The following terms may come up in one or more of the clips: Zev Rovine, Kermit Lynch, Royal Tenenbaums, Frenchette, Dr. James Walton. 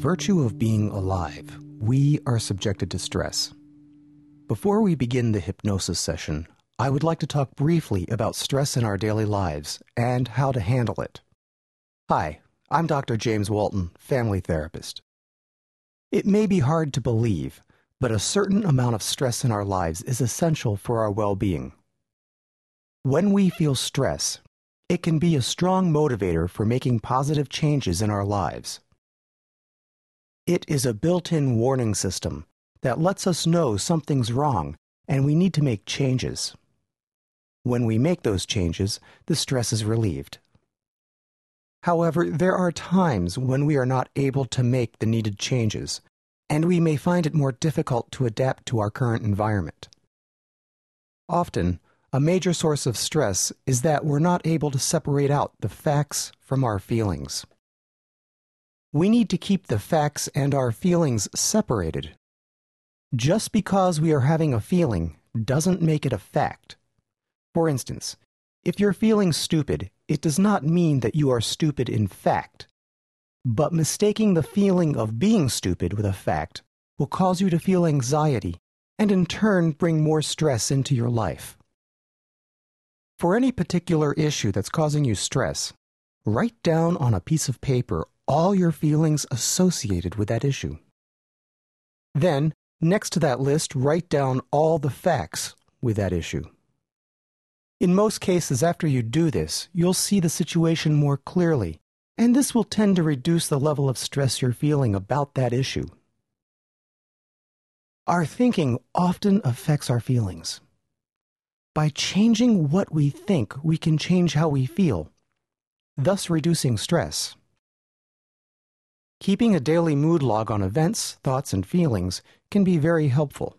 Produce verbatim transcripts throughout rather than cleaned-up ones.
virtue of being alive, we are subjected to stress. Before we begin the hypnosis session, I would like to talk briefly about stress in our daily lives and how to handle it. Hi, I'm Doctor James Walton, family therapist. It may be hard to believe, but a certain amount of stress in our lives is essential for our well-being. When we feel stress, it can be a strong motivator for making positive changes in our lives. It is a built-in warning system that lets us know something's wrong and we need to make changes. When we make those changes, the stress is relieved. However, there are times when we are not able to make the needed changes, and we may find it more difficult to adapt to our current environment. Often, a major source of stress is that we're not able to separate out the facts from our feelings. We need to keep the facts and our feelings separated. Just because we are having a feeling doesn't make it a fact. For instance, if you're feeling stupid, it does not mean that you are stupid in fact. But mistaking the feeling of being stupid with a fact will cause you to feel anxiety and in turn bring more stress into your life. For any particular issue that's causing you stress, write down on a piece of paper all your feelings associated with that issue. Then, next to that list, write down all the facts with that issue. In most cases, after you do this, you'll see the situation more clearly, and this will tend to reduce the level of stress you're feeling about that issue. Our thinking often affects our feelings. By changing what we think, we can change how we feel, thus reducing stress. Keeping a daily mood log on events, thoughts, and feelings can be very helpful.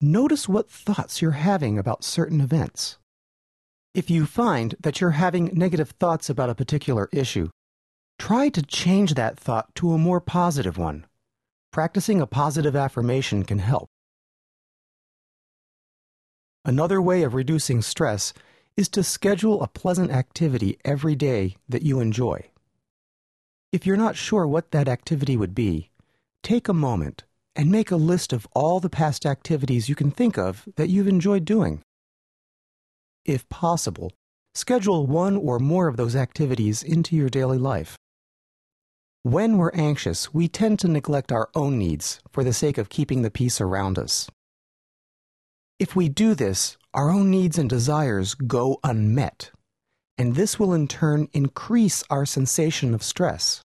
Notice what thoughts you're having about certain events. If you find that you're having negative thoughts about a particular issue, try to change that thought to a more positive one. Practicing a positive affirmation can help. Another way of reducing stress is to schedule a pleasant activity every day that you enjoy. If you're not sure what that activity would be, take a moment and make a list of all the past activities you can think of that you've enjoyed doing. If possible, schedule one or more of those activities into your daily life. When we're anxious, we tend to neglect our own needs for the sake of keeping the peace around us. If we do this, our own needs and desires go unmet, and this will in turn increase our sensation of stress.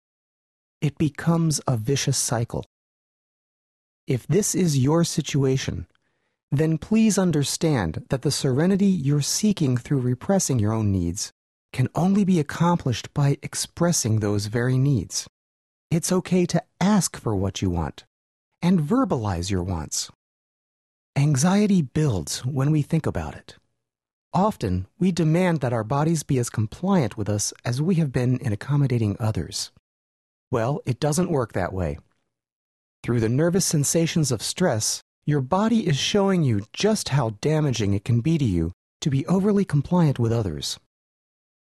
It becomes a vicious cycle. If this is your situation, then please understand that the serenity you're seeking through repressing your own needs can only be accomplished by expressing those very needs. It's okay to ask for what you want and verbalize your wants. Anxiety builds when we think about it. Often, we demand that our bodies be as compliant with us as we have been in accommodating others. Well, it doesn't work that way. Through the nervous sensations of stress, your body is showing you just how damaging it can be to you to be overly compliant with others.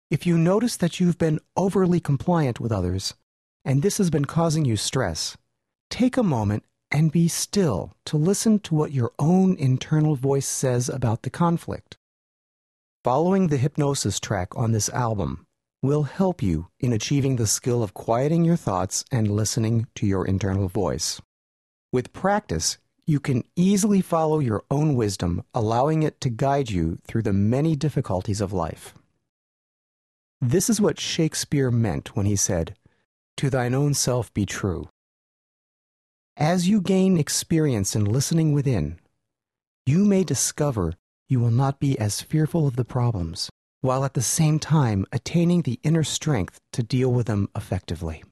If you notice that you've been overly compliant with others, and this has been causing you stress, take a moment and be still to listen to what your own internal voice says about the conflict. Following the hypnosis track on this album will help you in achieving the skill of quieting your thoughts and listening to your internal voice. With practice, you can easily follow your own wisdom, allowing it to guide you through the many difficulties of life. This is what Shakespeare meant when he said, "To thine own self be true." As you gain experience in listening within, you may discover you will not be as fearful of the problems, while at the same time attaining the inner strength to deal with them effectively.